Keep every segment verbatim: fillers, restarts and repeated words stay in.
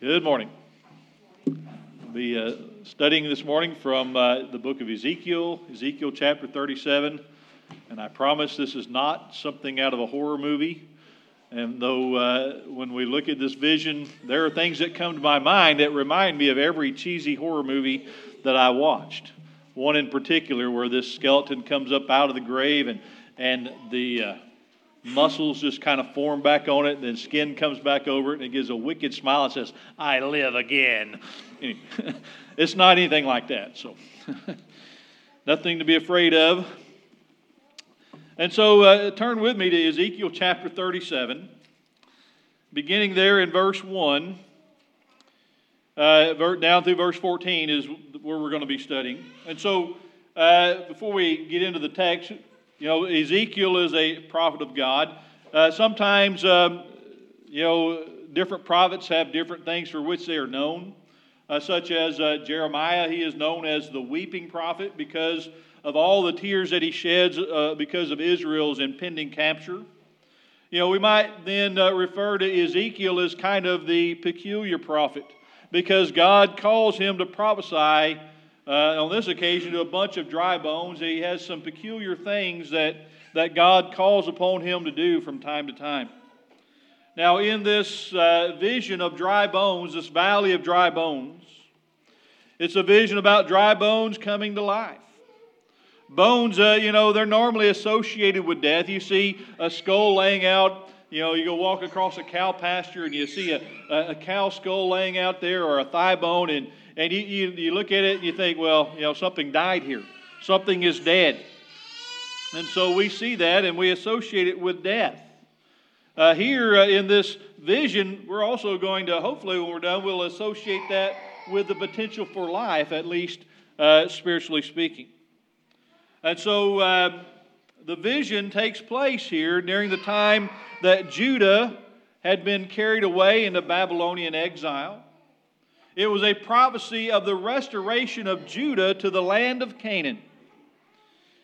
Good morning. We'll be uh, studying this morning from uh, the book of Ezekiel, Ezekiel chapter thirty-seven. And I promise this is not something out of a horror movie. And though uh, when we look at this vision, there are things that come to my mind that remind me of every cheesy horror movie that I watched. One in particular where this skeleton comes up out of the grave and, and the... Uh, Muscles just kind of form back on it, and then skin comes back over it, and it gives a wicked smile and says, "I live again." Anyway, it's not anything like that, so nothing to be afraid of. And so uh, turn with me to Ezekiel chapter thirty-seven, beginning there in verse one, uh, down through verse fourteen is where we're going to be studying. And so uh, before we get into the text, you know, Ezekiel is a prophet of God. Uh, sometimes, um, you know, different prophets have different things for which they are known, uh, such as uh, Jeremiah. He is known as the weeping prophet because of all the tears that he sheds uh, because of Israel's impending capture. You know, we might then uh, refer to Ezekiel as kind of the peculiar prophet because God calls him to prophesy Uh, on this occasion to a bunch of dry bones. He has some peculiar things that, that God calls upon him to do from time to time. Now in this uh, vision of dry bones, this valley of dry bones, it's a vision about dry bones coming to life. Bones, uh, you know, they're normally associated with death. You see a skull laying out. You know, you go walk across a cow pasture and you see a, a, a cow skull laying out there, or a thigh bone, and And you, you, you look at it and you think, well, you know, something died here. Something is dead. And so we see that and we associate it with death. Uh, here uh, in this vision, we're also going to, hopefully when we're done, we'll associate that with the potential for life, at least uh, spiritually speaking. And so uh, the vision takes place here during the time that Judah had been carried away into Babylonian exile. It was a prophecy of the restoration of Judah to the land of Canaan.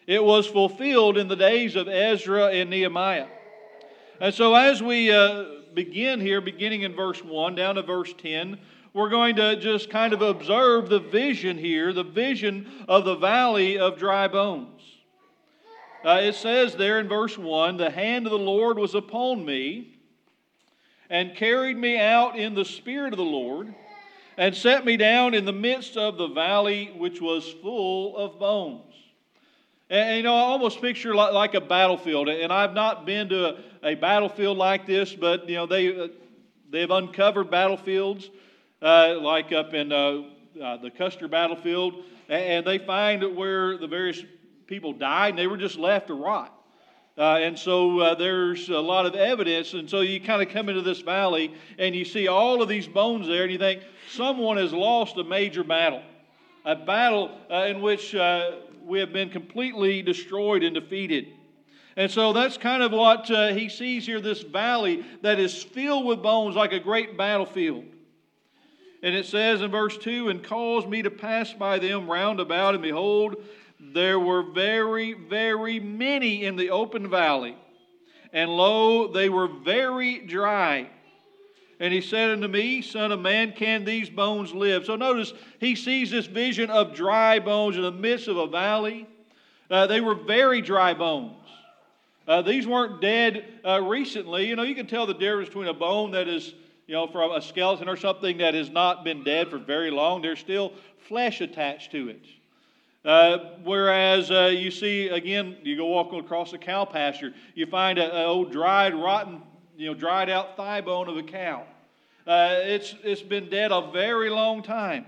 It was fulfilled in the days of Ezra and Nehemiah. And so as we uh, begin here, beginning in verse one, down to verse ten, we're going to just kind of observe the vision here, the vision of the valley of dry bones. Uh, it says there in verse one, "The hand of the Lord was upon me and carried me out in the spirit of the Lord, and set me down in the midst of the valley which was full of bones." And, and you know, I almost picture like, like a battlefield. And I've not been to a, a battlefield like this, but you know, they, uh, they've uncovered battlefields uh, like up in uh, uh, the Custer battlefield. And, and they find where the various people died, and they were just left to rot. Uh, and so uh, there's a lot of evidence. And so you kind of come into this valley and you see all of these bones there, and you think someone has lost a major battle, a battle uh, in which uh, we have been completely destroyed and defeated. And so that's kind of what uh, he sees here, this valley that is filled with bones like a great battlefield. And it says in verse two, "And caused me to pass by them round about, and behold, there were very, very many in the open valley, and lo, they were very dry. And he said unto me, Son of man, can these bones live?" So notice, he sees this vision of dry bones in the midst of a valley. Uh, they were very dry bones. Uh, these weren't dead uh, recently. You know, you can tell the difference between a bone that is, you know, from a skeleton or something that has not been dead for very long. There's still flesh attached to it. Uh, whereas uh, you see, again, you go walking across a cow pasture, you find an old dried, rotten, you know, dried out thigh bone of a cow. Uh, it's it's been dead a very long time,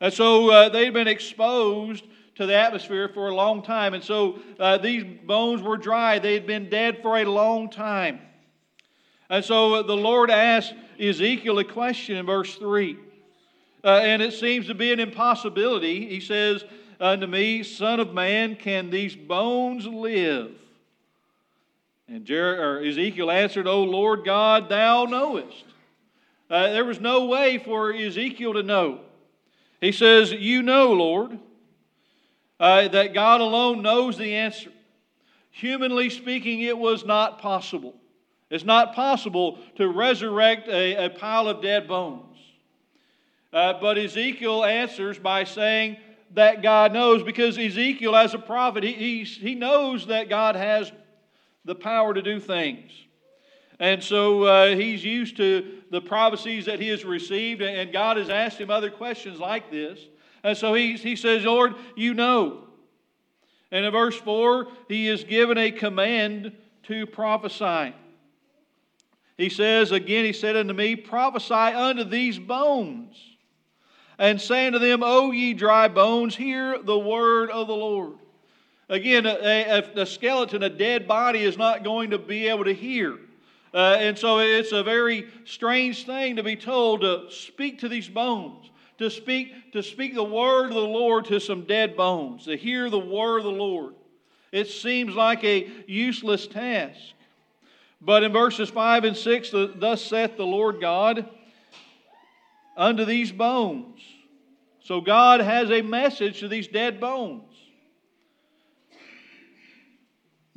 and so uh, they've been exposed to the atmosphere for a long time, and so uh, these bones were dry. They had been dead for a long time, and so the Lord asked Ezekiel a question in verse three, uh, and it seems to be an impossibility. He says unto me, "Son of man, can these bones live?" And Jer- or Ezekiel answered, "O Lord God, thou knowest." Uh, there was no way for Ezekiel to know. He says, "You know, Lord," uh, that God alone knows the answer. Humanly speaking, it was not possible. It's not possible to resurrect a, a pile of dead bones. Uh, but Ezekiel answers by saying that God knows, because Ezekiel, as a prophet, he, he, he knows that God has the power to do things. And so uh, he's used to the prophecies that he has received, and God has asked him other questions like this. And so he, he says, Lord, you know. And in verse four, he is given a command to prophesy. He says, again, he said unto me, prophesy unto these bones, and say unto them, O ye dry bones, hear the word of the Lord. Again, a, a, a skeleton, a dead body, is not going to be able to hear. Uh, and so it's a very strange thing to be told to speak to these bones, to speak, to speak the word of the Lord to some dead bones, to hear the word of the Lord. It seems like a useless task. But in verses five and six, thus saith the Lord God, unto these bones. So God has a message to these dead bones.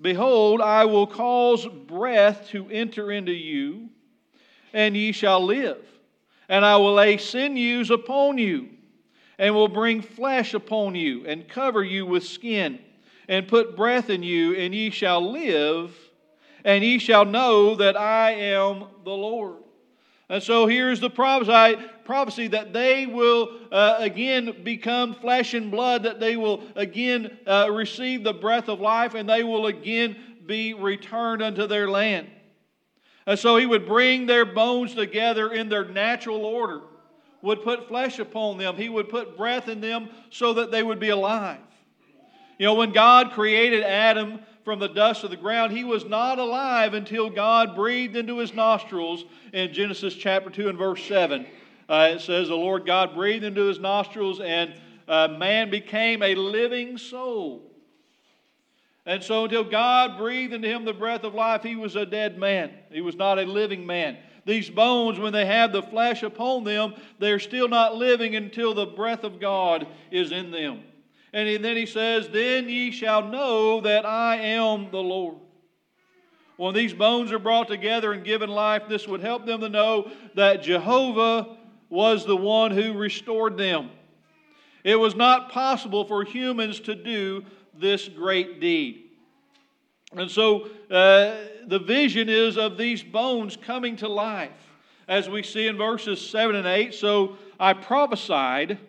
Behold, I will cause breath to enter into you, and ye shall live. And I will lay sinews upon you, and will bring flesh upon you, and cover you with skin, and put breath in you, and ye shall live, and ye shall know that I am the Lord. And so here's the prophecy, prophecy that they will uh, again become flesh and blood, that they will again uh, receive the breath of life, and they will again be returned unto their land. And so he would bring their bones together in their natural order, would put flesh upon them. He would put breath in them so that they would be alive. You know, when God created Adam from the dust of the ground, he was not alive until God breathed into his nostrils. In Genesis chapter two and verse seven, uh, it says, the Lord God breathed into his nostrils, and uh, man became a living soul. And so until God breathed into him the breath of life, he was a dead man. He was not a living man. These bones, when they have the flesh upon them, they're still not living until the breath of God is in them. And then he says, then ye shall know that I am the Lord. When these bones are brought together and given life, this would help them to know that Jehovah was the one who restored them. It was not possible for humans to do this great deed. And so uh, the vision is of these bones coming to life, as we see in verses seven and eight. So I prophesied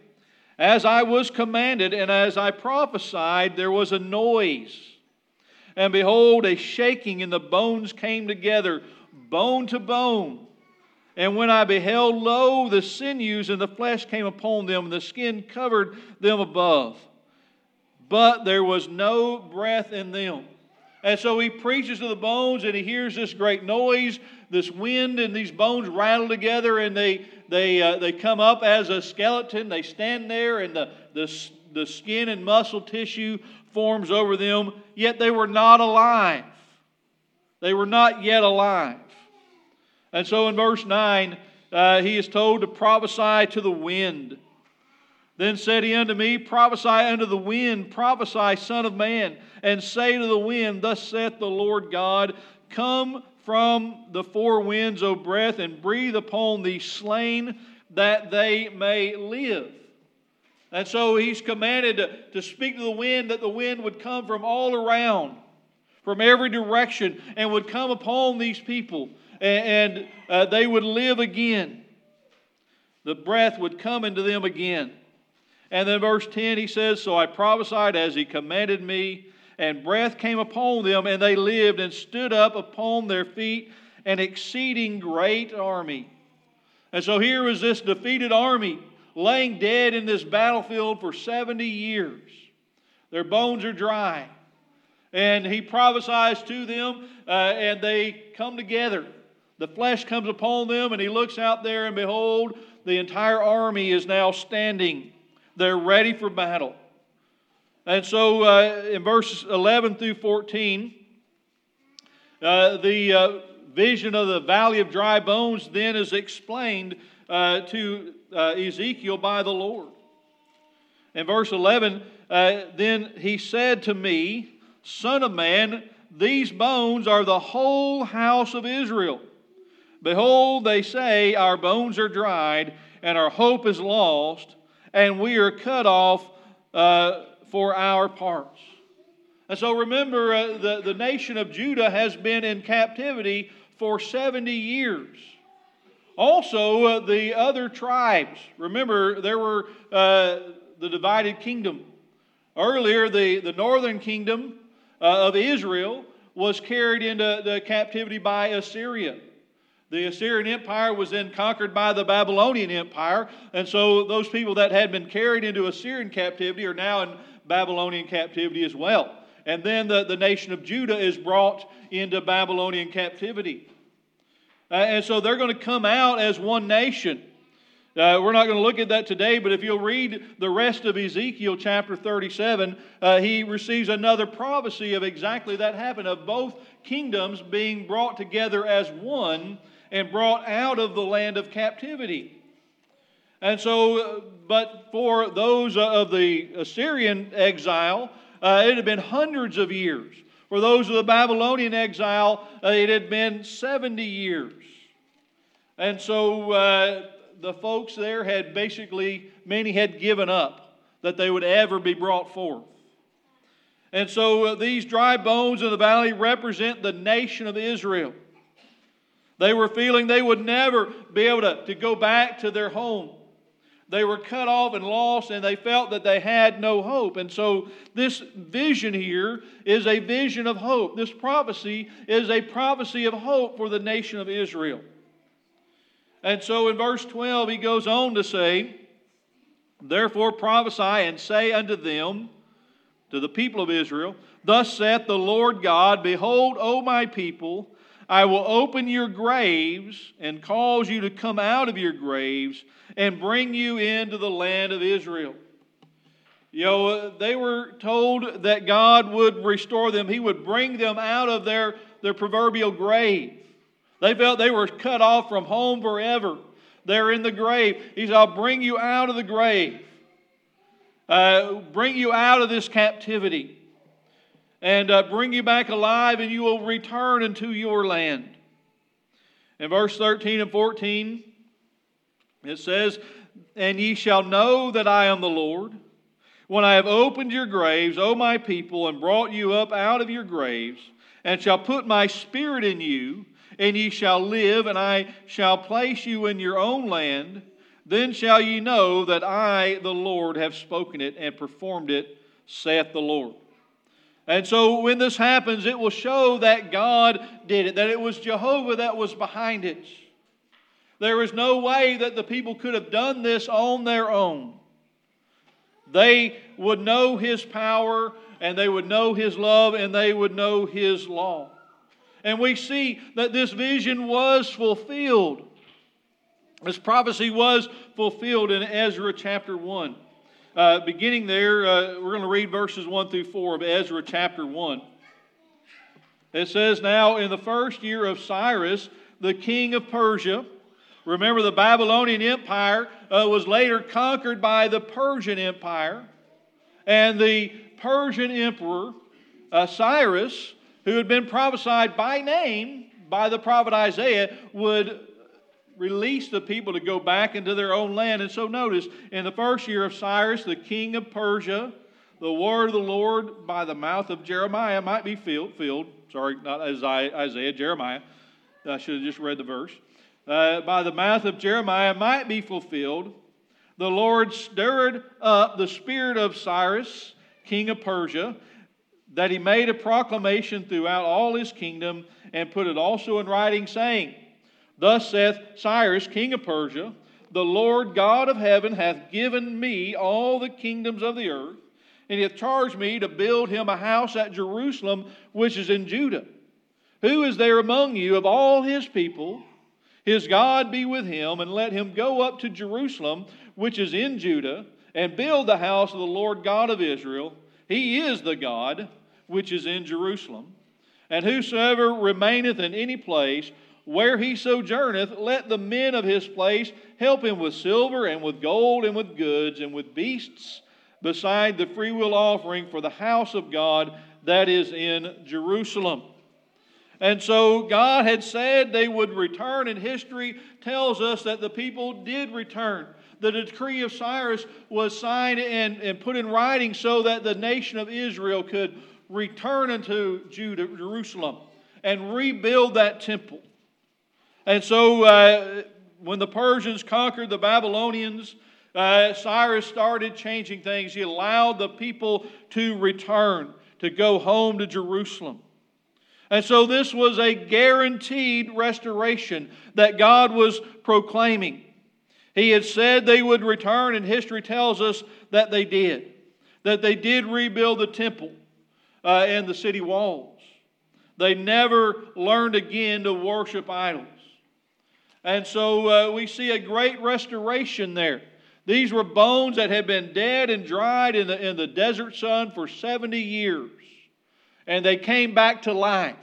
as I was commanded, and as I prophesied, there was a noise. And behold, a shaking, and the bones came together, bone to bone. And when I beheld, lo, the sinews and the flesh came upon them, and the skin covered them above. But there was no breath in them. And so he preaches to the bones, and he hears this great noise, this wind, and these bones rattle together, and they They, uh, they come up as a skeleton. They stand there, and the, the, the skin and muscle tissue forms over them. Yet they were not alive. They were not yet alive. And so in verse nine, uh, he is told to prophesy to the wind. Then said he unto me, prophesy unto the wind, prophesy, son of man, and say to the wind, thus saith the Lord God, come from the four winds, O breath, and breathe upon the slain that they may live. And so he's commanded to, to speak to the wind, that the wind would come from all around, from every direction, and would come upon these people, and, and uh, they would live again. The breath would come into them again. And then verse ten, he says, so I prophesied as he commanded me, and breath came upon them, and they lived and stood up upon their feet, an exceeding great army. And so here was this defeated army laying dead in this battlefield for seventy years. Their bones are dry. And he prophesies to them, uh, and they come together. The flesh comes upon them, and he looks out there, and behold, the entire army is now standing. They're ready for battle. And so uh, in verses eleven through fourteen, uh, the uh, vision of the valley of dry bones then is explained uh, to uh, Ezekiel by the Lord. In verse eleven, uh, then he said to me, son of man, these bones are the whole house of Israel. Behold, they say, our bones are dried, and our hope is lost, and we are cut off uh, for our parts. And so remember, uh, the, the nation of Judah has been in captivity for seventy years. Also, uh, the other tribes. Remember, there were uh, the divided kingdom. Earlier, the, the northern kingdom uh, of Israel was carried into the captivity by Assyria. The Assyrian Empire was then conquered by the Babylonian Empire. And so those people that had been carried into Assyrian captivity are now in Babylonian captivity as well. And then the, the nation of Judah is brought into Babylonian captivity. Uh, and so they're going to come out as one nation. Uh, we're not going to look at that today, but if you'll read the rest of Ezekiel chapter thirty-seven, uh, he receives another prophecy of exactly that happened, of both kingdoms being brought together as one and brought out of the land of captivity. And so, but for those of the Assyrian exile, uh, it had been hundreds of years. For those of the Babylonian exile, uh, it had been seventy years. And so uh, the folks there had basically, many had given up that they would ever be brought forth. And so uh, these dry bones in the valley represent the nation of Israel. They were feeling they would never be able to, to go back to their home. They were cut off and lost, and they felt that they had no hope. And so this vision here is a vision of hope. This prophecy is a prophecy of hope for the nation of Israel. And so in verse twelve, he goes on to say, "Therefore prophesy and say unto them," to the people of Israel, "Thus saith the Lord God, Behold, O my people, I will open your graves and cause you to come out of your graves and bring you into the land of Israel." You know, they were told that God would restore them. He would bring them out of their, their proverbial grave. They felt they were cut off from home forever. They're in the grave. He said, "I'll bring you out of the grave. Uh, bring you out of this captivity. And uh, bring you back alive, and you will return into your land." In verse thirteen and fourteen, it says, "And ye shall know that I am the Lord, when I have opened your graves, O my people, and brought you up out of your graves, and shall put my spirit in you, and ye shall live, and I shall place you in your own land. Then shall ye know that I, the Lord, have spoken it and performed it, saith the Lord." And so when this happens, it will show that God did it, that it was Jehovah that was behind it. There is no way that the people could have done this on their own. They would know His power, and they would know His love, and they would know His law. And we see that this vision was fulfilled. This prophecy was fulfilled in Ezra chapter one. Uh, beginning there, uh, we're going to read verses one through four of Ezra chapter one. It says, "Now in the first year of Cyrus, the king of Persia," remember the Babylonian Empire uh, was later conquered by the Persian Empire, and the Persian emperor, uh, Cyrus, who had been prophesied by name by the prophet Isaiah, would release the people to go back into their own land. And so notice, in the first year of Cyrus, the king of Persia, the word of the Lord by the mouth of Jeremiah might be filled. filled sorry, not Isaiah, Isaiah, Jeremiah. I should have just read the verse. Uh, by the mouth of Jeremiah might be fulfilled. The Lord stirred up the spirit of Cyrus, king of Persia, that he made a proclamation throughout all his kingdom, and put it also in writing, saying, Thus saith Cyrus, king of Persia, The Lord God of heaven hath given me all the kingdoms of the earth, and he hath charged me to build him a house at Jerusalem, which is in Judah. Who is there among you of all his people? His God be with him, and let him go up to Jerusalem, which is in Judah, and build the house of the Lord God of Israel. He is the God which is in Jerusalem. And whosoever remaineth in any place, where he sojourneth, let the men of his place help him with silver and with gold and with goods and with beasts, beside the freewill offering for the house of God that is in Jerusalem. And so God had said they would return, and history tells us that the people did return. The decree of Cyrus was signed and, and put in writing so that the nation of Israel could return into Judah, Jerusalem, and rebuild that temple. And so uh, when the Persians conquered the Babylonians, uh, Cyrus started changing things. He allowed the people to return, to go home to Jerusalem. And so this was a guaranteed restoration that God was proclaiming. He had said they would return, and history tells us that they did. That they did rebuild the temple uh, and the city walls. They never learned again to worship idols. And so uh, we see a great restoration there. These were bones that had been dead and dried in the, in the desert sun for seventy years. And they came back to life.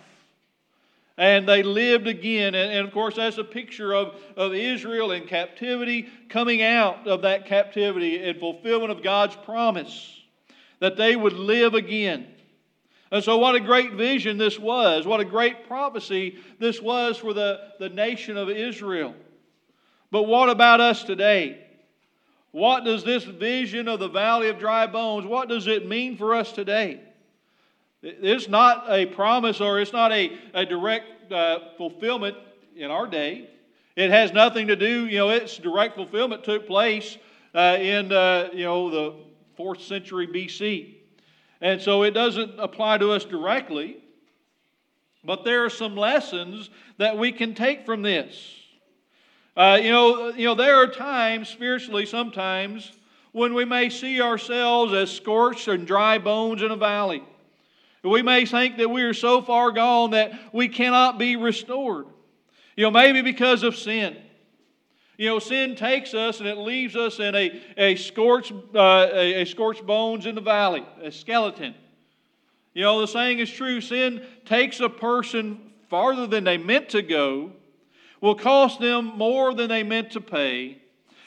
And they lived again. And, and of course, that's a picture of, of Israel in captivity, coming out of that captivity in fulfillment of God's promise that they would live again. And so what a great vision this was. What a great prophecy this was for the, the nation of Israel. But what about us today? What does this vision of the valley of dry bones, what does it mean for us today? It's not a promise, or it's not a, a direct uh, fulfillment in our day. It has nothing to do, you know, its direct fulfillment took place uh, in, uh, you know, the fourth century B C. And so it doesn't apply to us directly. But there are some lessons that we can take from this. Uh, you know, you know, there are times, spiritually sometimes, when we may see ourselves as scorched and dry bones in a valley. We may think that we are so far gone that we cannot be restored. You know, maybe because of sin. You know, sin takes us and it leaves us in a, a, scorched, uh, a, a scorched bones in the valley, a skeleton. You know, the saying is true. Sin takes a person farther than they meant to go, will cost them more than they meant to pay,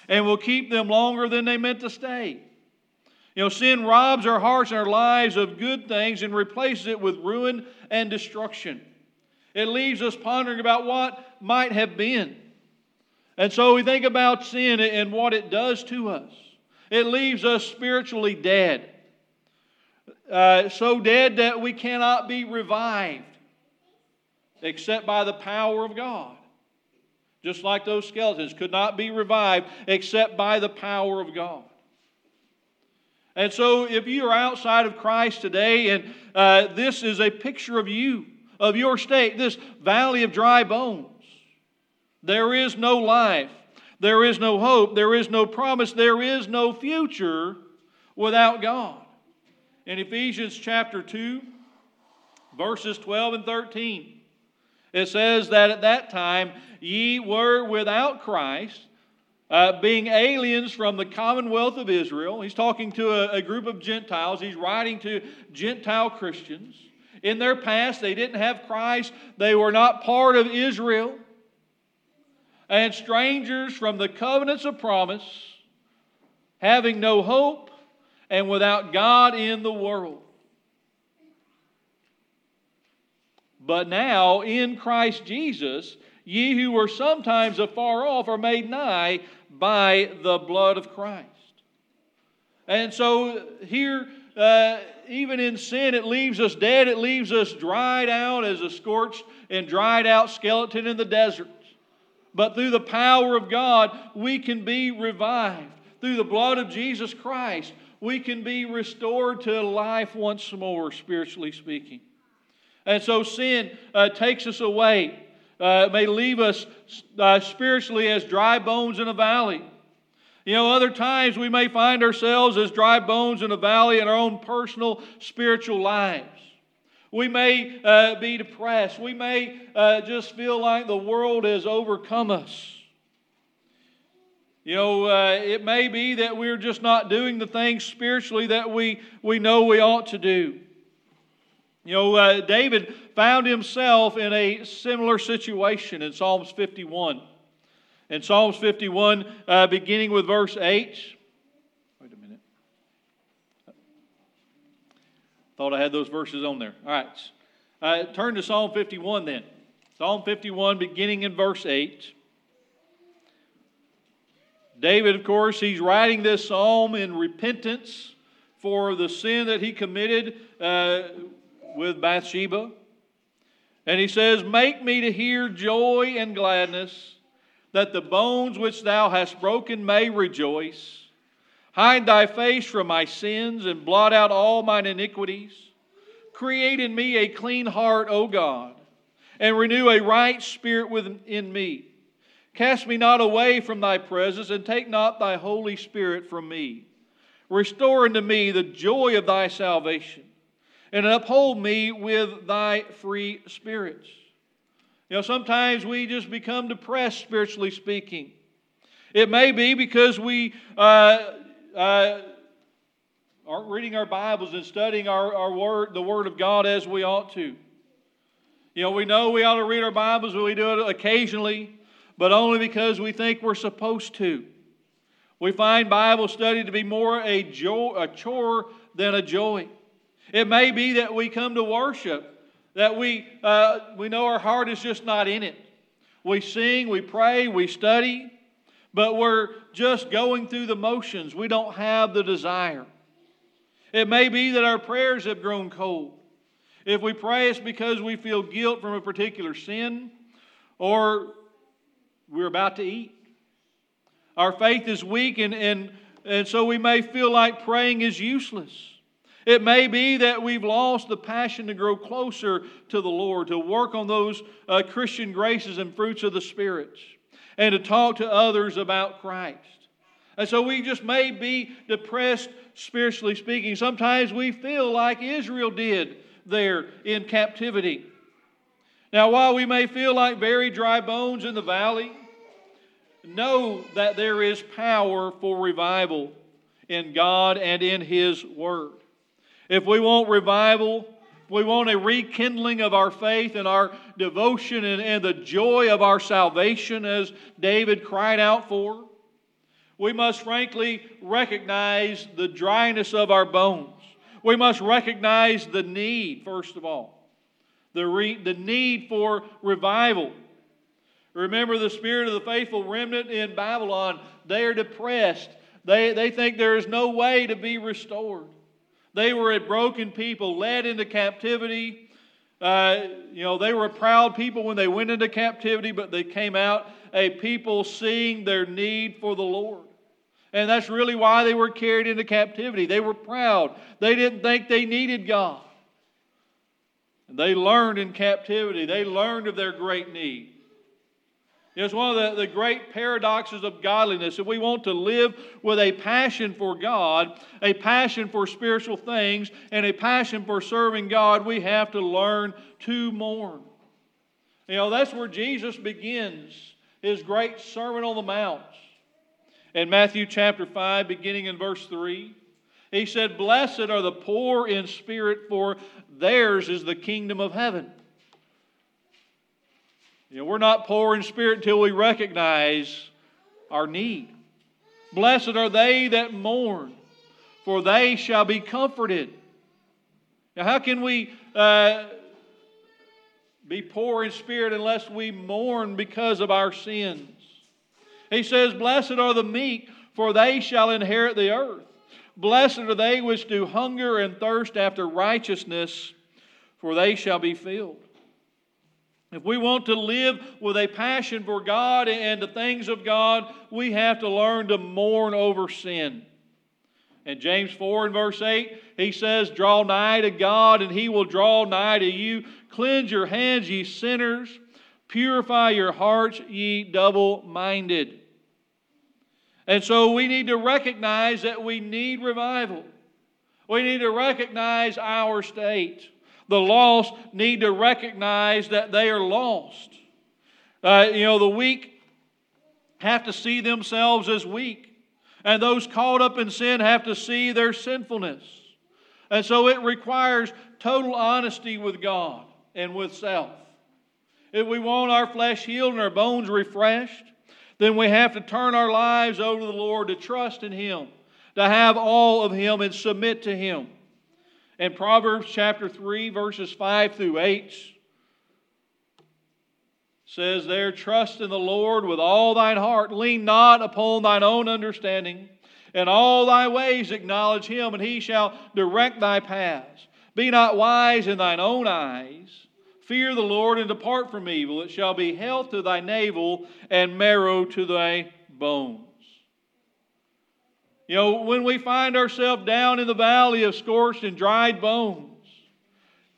and will keep them longer than they meant to stay. You know, sin robs our hearts and our lives of good things and replaces it with ruin and destruction. It leaves us pondering about what might have been. And so we think about sin and what it does to us. It leaves us spiritually dead. Uh, so dead that we cannot be revived except by the power of God. Just like those skeletons could not be revived except by the power of God. And so if you are outside of Christ today, and uh, this is a picture of you, of your state, this valley of dry bones. There is no life. There is no hope. There is no promise. There is no future without God. In Ephesians chapter two, verses twelve and thirteen, it says that at that time ye were without Christ, Uh, being aliens from the commonwealth of Israel. He's talking to a, a group of Gentiles. He's writing to Gentile Christians. In their past, they didn't have Christ. They were not part of Israel. And strangers from the covenants of promise, having no hope, and without God in the world. But now, in Christ Jesus, ye who were sometimes afar off are made nigh by the blood of Christ. And so here, uh, even in sin, it leaves us dead. It leaves us dried out as a scorched and dried out skeleton in the desert. But through the power of God, we can be revived. Through the blood of Jesus Christ, we can be restored to life once more, spiritually speaking. And so sin uh, takes us away. Uh, it may leave us uh, spiritually as dry bones in a valley. You know, other times we may find ourselves as dry bones in a valley in our own personal spiritual lives. We may uh, be depressed. We may uh, just feel like the world has overcome us. You know, uh, it may be that we're just not doing the things spiritually that we, we know we ought to do. You know, uh, David found himself in a similar situation in Psalms fifty-one. In Psalms fifty-one, uh, beginning with verse eight. Wait a minute. Thought I had those verses on there. All right. Uh, turn to Psalm fifty-one then. Psalm fifty-one, beginning in verse eight. David, of course, he's writing this psalm in repentance for the sin that he committed uh, with Bathsheba. And he says, "Make me to hear joy and gladness, that the bones which thou hast broken may rejoice. Hide thy face from my sins, and blot out all mine iniquities. Create in me a clean heart, O God, and renew a right spirit within me. Cast me not away from thy presence, and take not thy Holy Spirit from me. Restore unto me the joy of thy salvation, and uphold me with thy free spirits." You know, sometimes we just become depressed, spiritually speaking. It may be because we uh, uh, aren't reading our Bibles and studying our, our word, the Word of God as we ought to. You know, we know we ought to read our Bibles, but we do it occasionally, but only because we think we're supposed to. We find Bible study to be more a, jo- a chore than a joy. It may be that we come to worship, that we uh, we know our heart is just not in it. We sing, we pray, we study, but we're just going through the motions. We don't have the desire. It may be that our prayers have grown cold. If we pray, it's because we feel guilt from a particular sin, or we're about to eat. Our faith is weak, and, and, and so we may feel like praying is useless. It may be that we've lost the passion to grow closer to the Lord, to work on those uh, Christian graces and fruits of the Spirit, and to talk to others about Christ. And so we just may be depressed, spiritually speaking. Sometimes we feel like Israel did there in captivity. Now, while we may feel like very dry bones in the valley, know that there is power for revival in God and in His Word. If we want revival, we want a rekindling of our faith and our devotion and, and the joy of our salvation, as David cried out for, we must frankly recognize the dryness of our bones. We must recognize the need, first of all, the, re, the need for revival. Remember the spirit of the faithful remnant in Babylon. They are depressed. They, they think there is no way to be restored. They were a broken people led into captivity. Uh, you know, they were a proud people when they went into captivity, but they came out a people seeing their need for the Lord. And that's really why they were carried into captivity. They were proud. They didn't think they needed God. And they learned in captivity. They learned of their great need. It's one of the, the great paradoxes of godliness. If we want to live with a passion for God, a passion for spiritual things, and a passion for serving God, we have to learn to mourn. You know, that's where Jesus begins His great Sermon on the Mount. In Matthew chapter five, beginning in verse three, He said, "Blessed are the poor in spirit, for theirs is the kingdom of heaven." You know, we're not poor in spirit until we recognize our need. "Blessed are they that mourn, for they shall be comforted." Now, how can we uh, be poor in spirit unless we mourn because of our sins? He says, "Blessed are the meek, for they shall inherit the earth. Blessed are they which do hunger and thirst after righteousness, for they shall be filled." If we want to live with a passion for God and the things of God, we have to learn to mourn over sin. And James four and verse eight, he says, "Draw nigh to God, and He will draw nigh to you. Cleanse your hands, ye sinners. Purify your hearts, ye double-minded." And so we need to recognize that we need revival. We need to recognize our state. The lost need to recognize that they are lost. Uh, you know, the weak have to see themselves as weak. And those caught up in sin have to see their sinfulness. And so it requires total honesty with God and with self. If we want our flesh healed and our bones refreshed, then we have to turn our lives over to the Lord, to trust in Him, to have all of Him and submit to Him. and Proverbs chapter three, verses five through eight says there, trust in the Lord with all thine heart, lean not upon thine own understanding. In all thy ways acknowledge him, and he shall direct thy paths. Be not wise in thine own eyes. Fear the Lord and depart from evil. It shall be health to thy navel and marrow to thy bones. You know, when we find ourselves down in the valley of scorched and dried bones,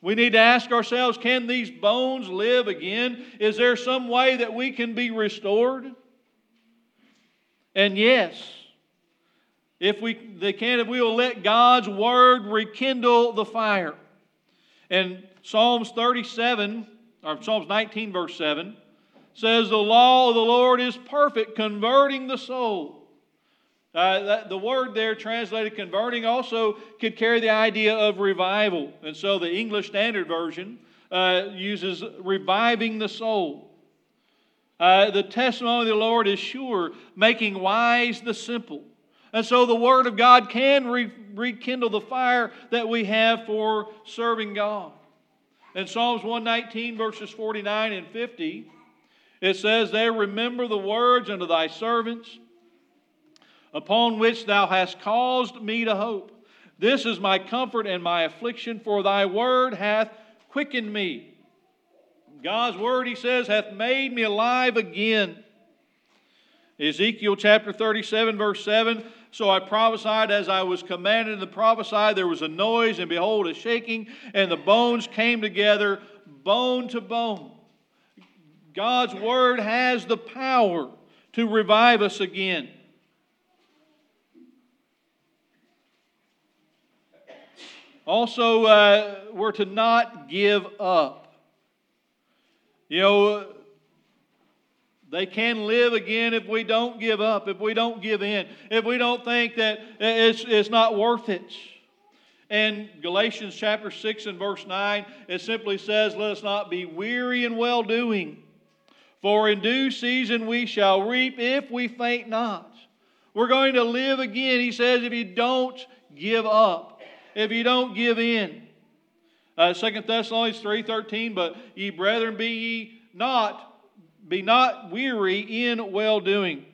we need to ask ourselves, can these bones live again? Is there some way that we can be restored? And yes, If we they can, if we will let God's word rekindle the fire. And Psalms thirty-seven, or Psalms nineteen, verse seven, says, the law of the Lord is perfect, converting the soul. Uh, that, the word there translated converting also could carry the idea of revival. And so the English Standard Version uh, uses reviving the soul. Uh, the testimony of the Lord is sure, making wise the simple. And so the Word of God can re- rekindle the fire that we have for serving God. In Psalms one nineteen, verses forty-nine and fifty, it says there, remember the words unto thy servants, upon which thou hast caused me to hope. This is my comfort and my affliction, for thy word hath quickened me. God's word, he says, hath made me alive again. Ezekiel chapter thirty-seven, verse seven, so I prophesied as I was commanded to prophesy. There was a noise, and behold, a shaking, and the bones came together, bone to bone. God's word has the power to revive us again. Also, uh, we're to not give up. You know, they can live again if we don't give up, if we don't give in, if we don't think that it's, it's not worth it. And Galatians chapter six and verse nine, it simply says, let us not be weary in well-doing, for in due season we shall reap if we faint not. We're going to live again, he says, if you don't give up, if you don't give in. Uh, Second Thessalonians three thirteen, but ye brethren, be ye not Be not weary in well-doing.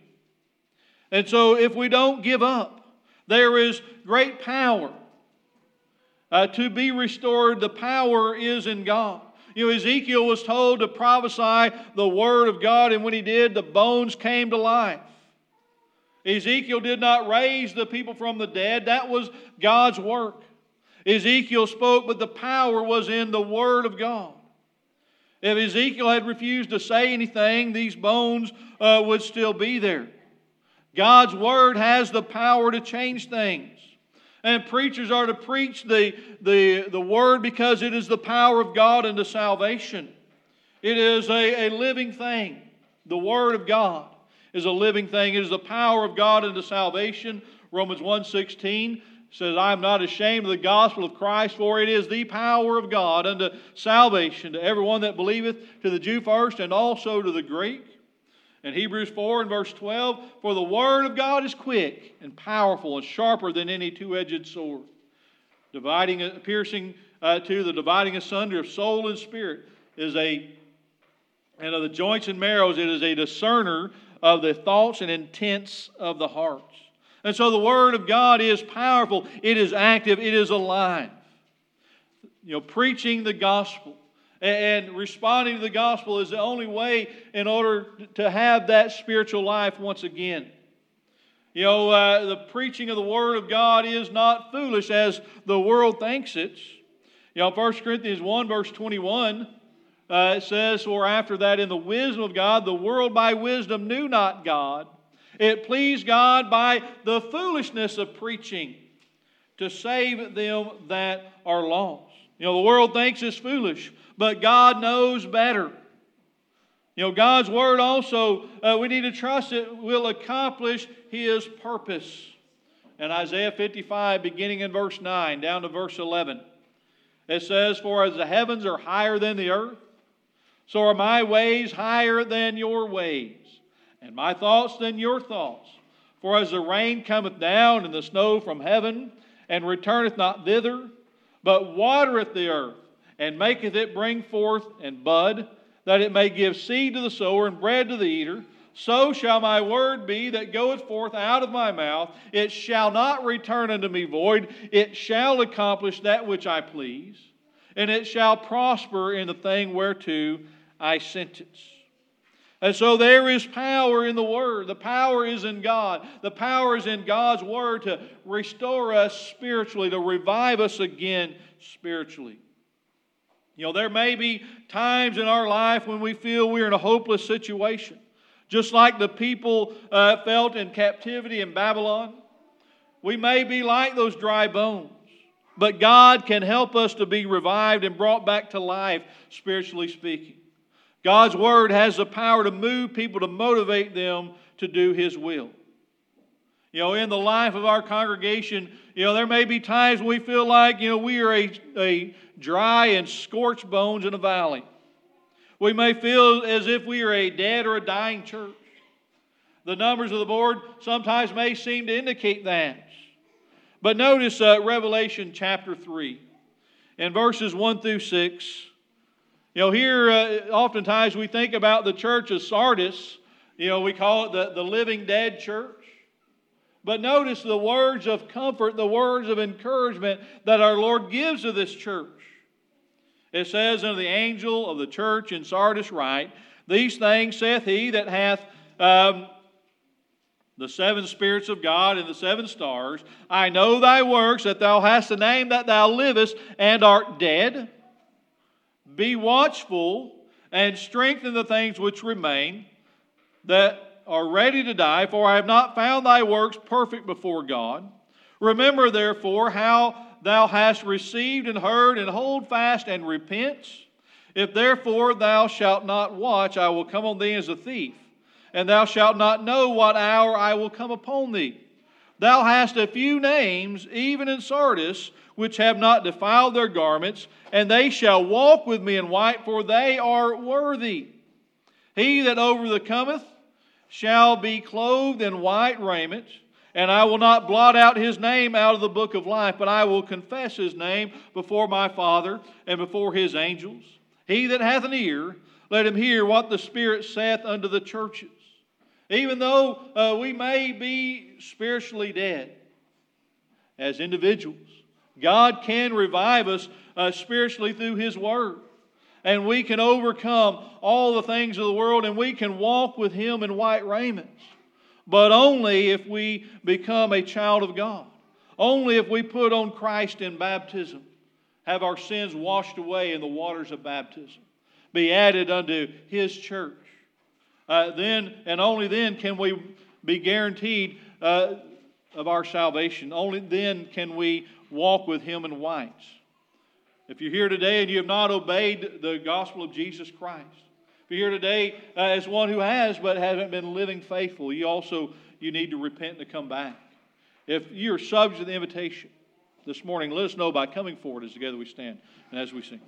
And so if we don't give up, there is great power uh, to be restored. The power is in God. You know, Ezekiel was told to prophesy the word of God, and when he did, the bones came to life. Ezekiel did not raise the people from the dead. That was God's work. Ezekiel spoke, but the power was in the word of God. If Ezekiel had refused to say anything, these bones uh, would still be there. God's word has the power to change things. And preachers are to preach the, the, the word because it is the power of God unto salvation. It is a, a living thing. The word of God is a living thing. It is the power of God unto salvation. Romans one sixteen says, I am not ashamed of the gospel of Christ, for it is the power of God unto salvation to everyone that believeth, to the Jew first and also to the Greek. And Hebrews four and verse twelve, for the word of God is quick and powerful and sharper than any two-edged sword, dividing, piercing uh, to the dividing asunder of soul and spirit, is a, and of the joints and marrows, it is a discerner of the thoughts and intents of the heart. And so the Word of God is powerful, it is active, it is alive. You know, preaching the gospel and responding to the gospel is the only way in order to have that spiritual life once again. You know, uh, the preaching of the Word of God is not foolish as the world thinks it. You know, First Corinthians one verse twenty-one uh, it says, for after that in the wisdom of God, the world by wisdom knew not God. It pleased God by the foolishness of preaching to save them that are lost. You know, the world thinks it's foolish, but God knows better. You know, God's word also, uh, we need to trust it will accomplish His purpose. And Isaiah fifty-five, beginning in verse nine, down to verse eleven, it says, for as the heavens are higher than the earth, so are my ways higher than your ways, and my thoughts than your thoughts. For as the rain cometh down and the snow from heaven, and returneth not thither, but watereth the earth, and maketh it bring forth and bud, that it may give seed to the sower and bread to the eater. So shall my word be that goeth forth out of my mouth. It shall not return unto me void. It shall accomplish that which I please, and it shall prosper in the thing whereto I sent it. And so there is power in the Word. The power is in God. The power is in God's Word to restore us spiritually, to revive us again spiritually. You know, there may be times in our life when we feel we're in a hopeless situation. Just like the people uh, felt in captivity in Babylon, we may be like those dry bones. But God can help us to be revived and brought back to life, spiritually speaking. God's Word has the power to move people, to motivate them to do His will. You know, in the life of our congregation, you know, there may be times we feel like, you know, we are a, a dry and scorched bones in a valley. We may feel as if we are a dead or a dying church. The numbers of the board sometimes may seem to indicate that. But notice uh, Revelation chapter three and verses one through six. You know, here uh, oftentimes we think about the church of Sardis. You know, we call it the, the living dead church. But notice the words of comfort, the words of encouragement that our Lord gives to this church. It says, unto the angel of the church in Sardis write, these things saith he that hath um, the seven spirits of God and the seven stars. I know thy works, that thou hast a name, that thou livest, and art dead. Be watchful and strengthen the things which remain that are ready to die, for I have not found thy works perfect before God. Remember therefore how thou hast received and heard, and hold fast and repent. If therefore thou shalt not watch, I will come on thee as a thief, and thou shalt not know what hour I will come upon thee. Thou hast a few names, even in Sardis, which have not defiled their garments, and they shall walk with me in white, for they are worthy. He that overcometh shall be clothed in white raiment, and I will not blot out his name out of the book of life, but I will confess his name before my Father and before his angels. He that hath an ear, let him hear what the Spirit saith unto the churches. Even though uh, we may be spiritually dead as individuals, God can revive us uh, spiritually through His Word. And we can overcome all the things of the world, and we can walk with Him in white raiment. But only if we become a child of God. Only if we put on Christ in baptism, have our sins washed away in the waters of baptism, be added unto His church. Uh, then and only then can we be guaranteed uh, of our salvation. Only then can we walk with Him in white. If you're here today and you have not obeyed the gospel of Jesus Christ, if you're here today uh, as one who has but hasn't been living faithful, you also you need to repent and to come back. If you're subject to the invitation this morning, let us know by coming forward as together we stand and as we sing.